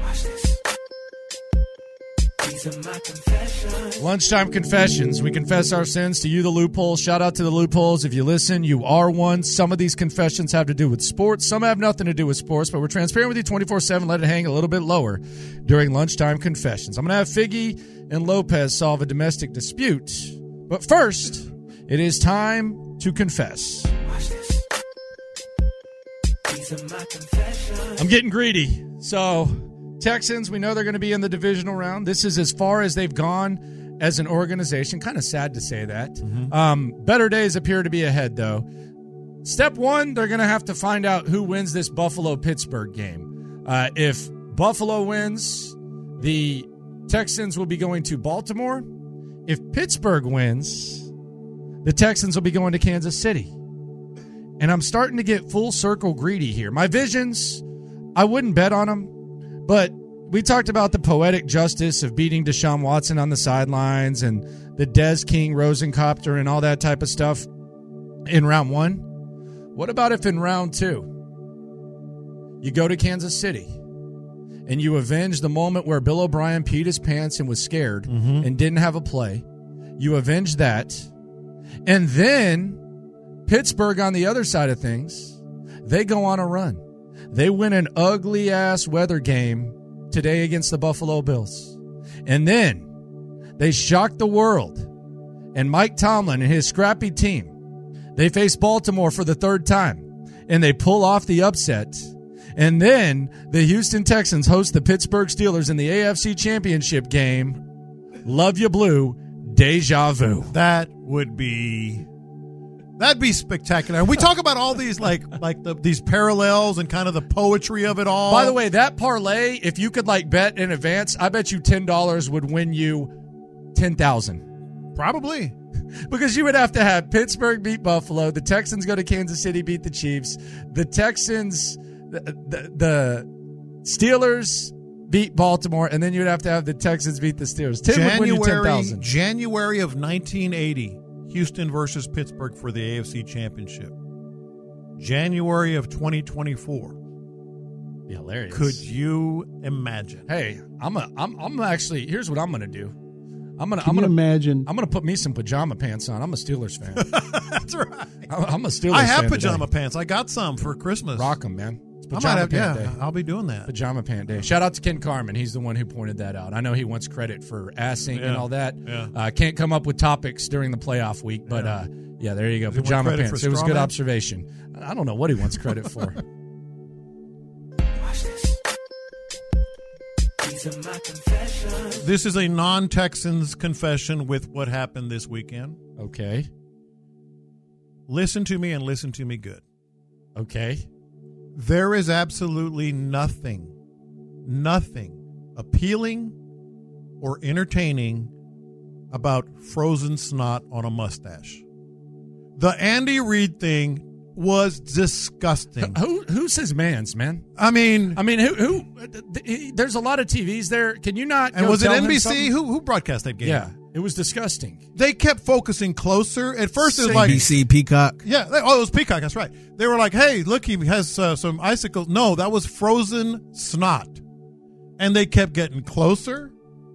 Watch this. These are my confessions. Lunchtime confessions. We confess our sins to you, the loophole. Shout out to the loopholes. If you listen, you are one. Some of these confessions have to do with sports. Some have nothing to do with sports, but we're transparent with you 24/7. Let it hang a little bit lower during lunchtime confessions. I'm going to have Figgy and Lopez solve a domestic dispute. But first, it is time to confess. Watch this. These are my confessions. I'm getting greedy, so... Texans, we know they're going to be in the divisional round. This is as far as they've gone as an organization. Kind of sad to say that. Mm-hmm. Better days appear to be ahead, though. Step one, they're going to have to find out who wins this Buffalo-Pittsburgh game. If Buffalo wins, the Texans will be going to Baltimore. If Pittsburgh wins, the Texans will be going to Kansas City. And I'm starting to get full circle greedy here. My visions, I wouldn't bet on them. But we talked about the poetic justice of beating Deshaun Watson on the sidelines and the Dez King Rosencopter and all that type of stuff in round one. What about if in round two you go to Kansas City and you avenge the moment where Bill O'Brien peed his pants and was scared and didn't have a play? You avenge that. And then Pittsburgh on the other side of things, they go on a run. They win an ugly-ass weather game today against the Buffalo Bills. And then they shock the world. And Mike Tomlin and his scrappy team, they face Baltimore for the third time. And they pull off the upset. And then the Houston Texans host the Pittsburgh Steelers in the AFC Championship game. Love you, Blue. Deja vu. That'd be spectacular. We talk about all these these parallels and kind of the poetry of it all. By the way, that parlay, if you could bet in advance, I bet you $10 would win you $10,000. Probably. Because you would have to have Pittsburgh beat Buffalo, the Texans go to Kansas City, beat the Chiefs, the Texans, the Steelers beat Baltimore, and then you would have to have the Texans beat the Steelers. Tim would win you $10,000. January of 1980. Houston versus Pittsburgh for the AFC Championship. January of 2024. Be hilarious. Could you imagine? Hey, I'm actually here's what I'm going to do. I'm going to put me some pajama pants on. I'm a Steelers fan. That's right. I'm a Steelers fan. I have fan pajama today. Pants. I got some for Christmas. Rock them, man. It's pajama pant day. I'll be doing that. Pajama pant day. Shout out to Ken Carmen. He's the one who pointed that out. I know he wants credit for assing and all that. Yeah. Can't come up with topics during the playoff week, but there you go. Does pajama pants. It was a good observation. I don't know what he wants credit for. Watch this. These are my confessions. This is a non-Texans confession with what happened this weekend. Okay. Listen to me and listen to me good. Okay. There is absolutely nothing appealing or entertaining about frozen snot on a mustache. The Andy Reid thing was disgusting. Who says man's, man? I mean, who? There's a lot of TVs there. Can you not? And was it NBC? Who broadcast that game? Yeah. It was disgusting. They kept focusing closer. At first, it was like NBC Peacock. Yeah. It was Peacock. That's right. They were like, "Hey, look, he has some icicles." No, that was frozen snot, and they kept getting closer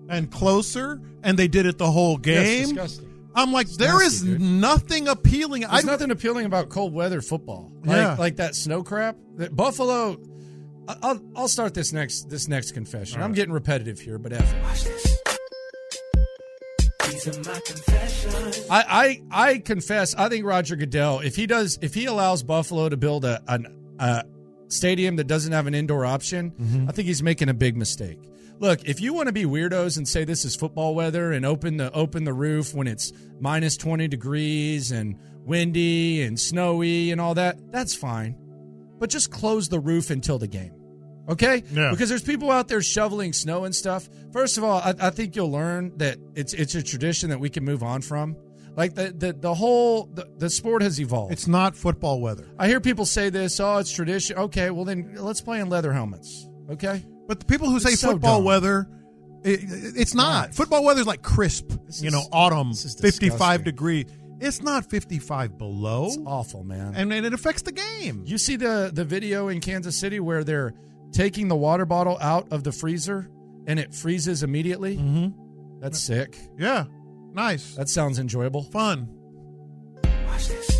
and closer, and they did it the whole game. That's disgusting. I'm like, there is nothing appealing. There's nothing appealing about cold weather football. Like that snow crap. Buffalo. I'll start this next confession. Right. I'm getting repetitive here, but after. Watch this. I confess, I think Roger Goodell, if he allows Buffalo to build a stadium that doesn't have an indoor option, I think he's making a big mistake. Look, if you want to be weirdos and say this is football weather and open the roof when it's minus 20 degrees and windy and snowy and all that, that's fine. But just close the roof until the game, okay? Yeah. Because there's people out there shoveling snow and stuff. First of all, I think you'll learn that it's a tradition that we can move on from. Like, the whole sport has evolved. It's not football weather. I hear people say this, oh, it's tradition. Okay, well, then let's play in leather helmets, okay? But the people who say football weather, it's not. Right. Football weather is like crisp, autumn, 55 degree. It's not 55 below. It's awful, man. And it affects the game. You see the video in Kansas City where they're taking the water bottle out of the freezer and it freezes immediately? Mm-hmm. That's sick. Yeah. Nice. That sounds enjoyable. Fun. Watch this.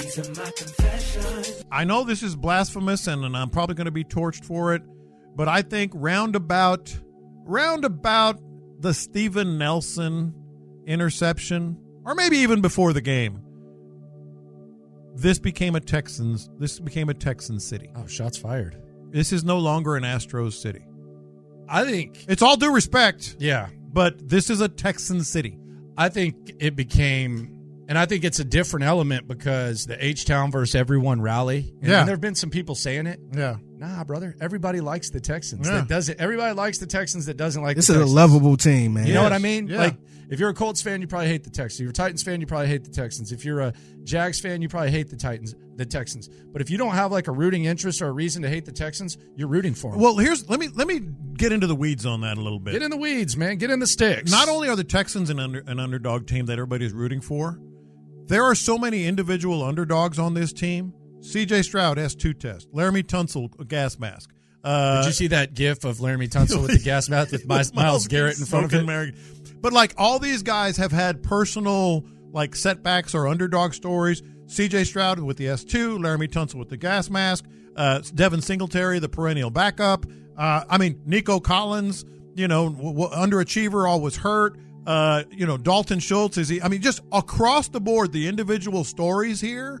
These are my confessions. I know this is blasphemous, and I'm probably going to be torched for it, but I think roundabout the Steven Nelson interception, or maybe even before the game, this became a Texans city. Oh, shots fired. This is no longer an Astros city. I think it's all due respect. Yeah. But this is a Texan city. I think it became, and I think it's a different element because the H-Town versus everyone rally. And yeah. And there have been some people saying it. Yeah. Nah, brother. Everybody likes the Texans. Yeah. That doesn't. Everybody likes the Texans that doesn't like the Texans. This is a lovable team, man. You know what I mean? Yeah. Like, if you're a Colts fan, you probably hate the Texans. If you're a Titans fan, you probably hate the Texans. If you're a Jags fan, you probably hate the Texans. But if you don't have, like, a rooting interest or a reason to hate the Texans, you're rooting for them. Well, let me get into the weeds on that a little bit. Get in the weeds, man. Get in the sticks. Not only are the Texans an underdog team that everybody's rooting for, there are so many individual underdogs on this team. C.J. Stroud S2 test. Laremy Tunsil gas mask. Did you see that gif of Laremy Tunsil with the gas mask with Miles Garrett in front of him? But, like, all these guys have had personal, like, setbacks or underdog stories. C.J. Stroud with the S2, Laremy Tunsil with the gas mask, Devin Singletary, the perennial backup. Nico Collins, underachiever, always hurt. Dalton Schultz, just across the board, the individual stories here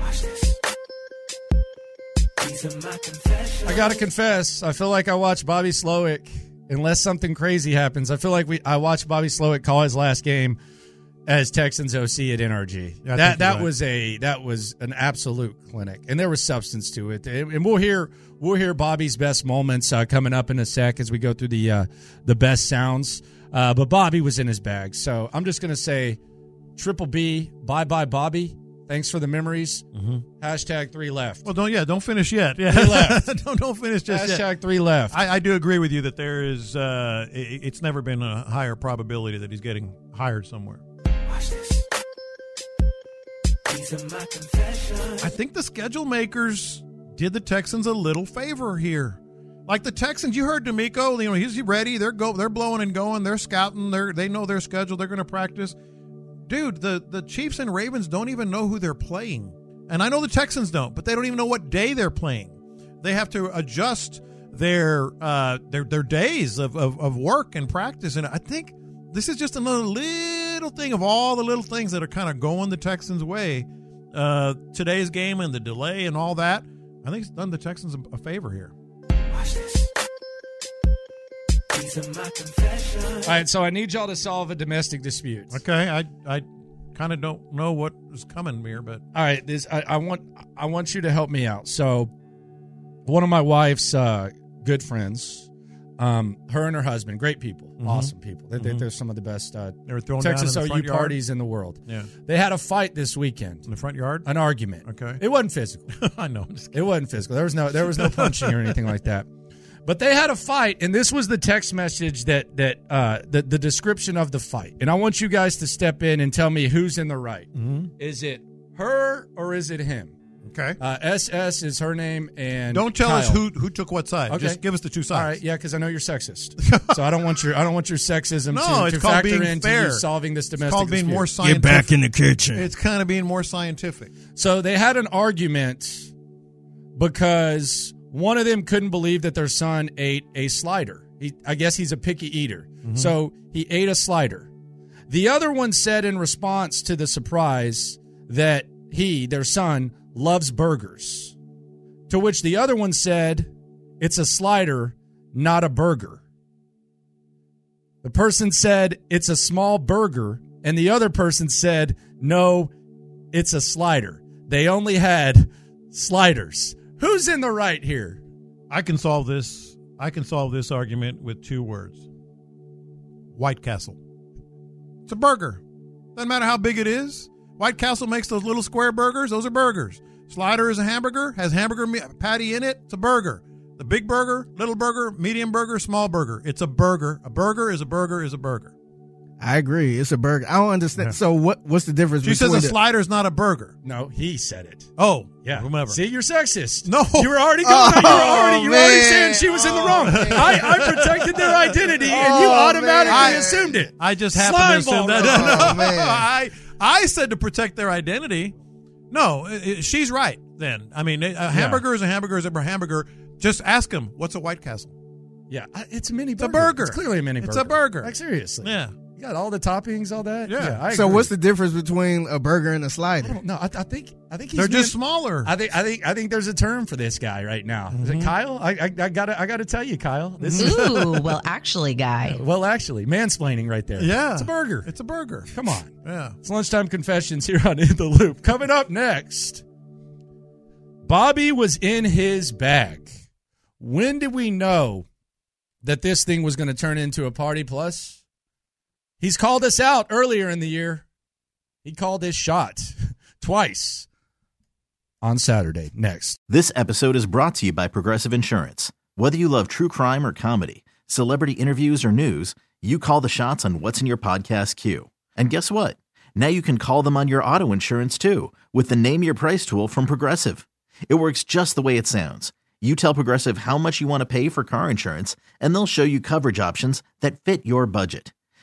Watch this. These are my confessions. I got to confess, I feel like I watch Bobby Slowick, unless something crazy happens. I feel like I watched Bobby Slowick call his last game as Texans OC at NRG. That was an absolute clinic, and there was substance to it. And we'll hear Bobby's best moments coming up in a sec as we go through the best sounds. But Bobby was in his bag, so I'm just gonna say, Triple B, bye bye Bobby. Thanks for the memories. Mm-hmm. #3left. Well, don't finish yet. Yeah. 3left. don't finish just yet. #3left. I do agree with you that there is. It's never been a higher probability that he's getting hired somewhere. I think the schedule makers did the Texans a little favor here. Like the Texans, you heard D'Amico, he's ready. They're blowing and going. They're scouting. They know their schedule. They're going to practice. Dude, the Chiefs and Ravens don't even know who they're playing. And I know the Texans don't, but they don't even know what day they're playing. They have to adjust their days of work and practice. And I think this is just another little little thing of all the little things that are kind of going the Texans' way, today's game and the delay and all that, I think it's done the Texans a favor here. Watch this. These are my confessions. All right, so I need y'all to solve a domestic dispute. Okay, I kind of don't know what is coming here, but all right, this I want you to help me out. So, one of my wife's good friends, her and her husband, great people, mm-hmm. awesome people. They're some of the best they were throwing Texas down in the front OU yard. Parties in the world. Yeah, they had a fight this weekend in the front yard, an argument. Okay, it wasn't physical. I know, it wasn't physical. There was no punching or anything like that. But they had a fight, and this was the text message that the description of the fight. And I want you guys to step in and tell me who's in the right. Mm-hmm. Is it her or is it him? Okay. SS is her name, and don't tell Kyle. Us who took what side. Okay. Just give us the two sides. All right. Yeah, because I know you're sexist, so I don't want your sexism to factor into you solving this domestic. It's called being more scientific. Get back in the kitchen. It's kind of being more scientific. So they had an argument because one of them couldn't believe that their son ate a slider. I guess he's a picky eater. Mm-hmm. So he ate a slider. The other one said in response to the surprise that their son, loves burgers. To which the other one said, it's a slider, not a burger. The person said, it's a small burger. And the other person said, no, it's a slider. They only had sliders. Who's in the right here? I can solve this argument with two words. White Castle. It's a burger. Doesn't matter how big it is. White Castle makes those little square burgers. Those are burgers. Slider is a hamburger. Has hamburger patty in it. It's a burger. The big burger, little burger, medium burger, small burger. It's a burger. A burger is a burger is a burger. I agree. It's a burger. I don't understand. Yeah. So what's the difference? She says a slider is not a burger. No, he said it. Oh, yeah. Whomever. See, you're sexist. No. You were already going. You were already saying she was in the wrong. I protected their identity, and you automatically assumed it. I just happened to assume that. Oh, no, I said to protect their identity. No, she's right then. I mean, a hamburger is a hamburger is a hamburger. Just ask him, what's a White Castle? Yeah, it's a mini burger. It's a burger. It's clearly a mini burger. It's a burger. Like, seriously. Yeah. Got all the toppings, all that. Yeah. So what's the difference between a burger and a slider? I don't know. I think he's just smaller. I think there's a term for this guy right now. Mm-hmm. Is it Kyle? I gotta tell you, Kyle. This Ooh, well actually, guy. Well actually, mansplaining right there. Yeah, it's a burger. It's a burger. Come on. Yeah. It's Lunchtime Confessions here on In the Loop. Coming up next, Bobby was in his bag. When did we know that this thing was going to turn into a party plus? He's called us out earlier in the year. He called his shot twice on Saturday. Next. This episode is brought to you by Progressive Insurance. Whether you love true crime or comedy, celebrity interviews or news, you call the shots on what's in your podcast queue. And guess what? Now you can call them on your auto insurance too with the Name Your Price tool from Progressive. It works just the way it sounds. You tell Progressive how much you want to pay for car insurance, and they'll show you coverage options that fit your budget.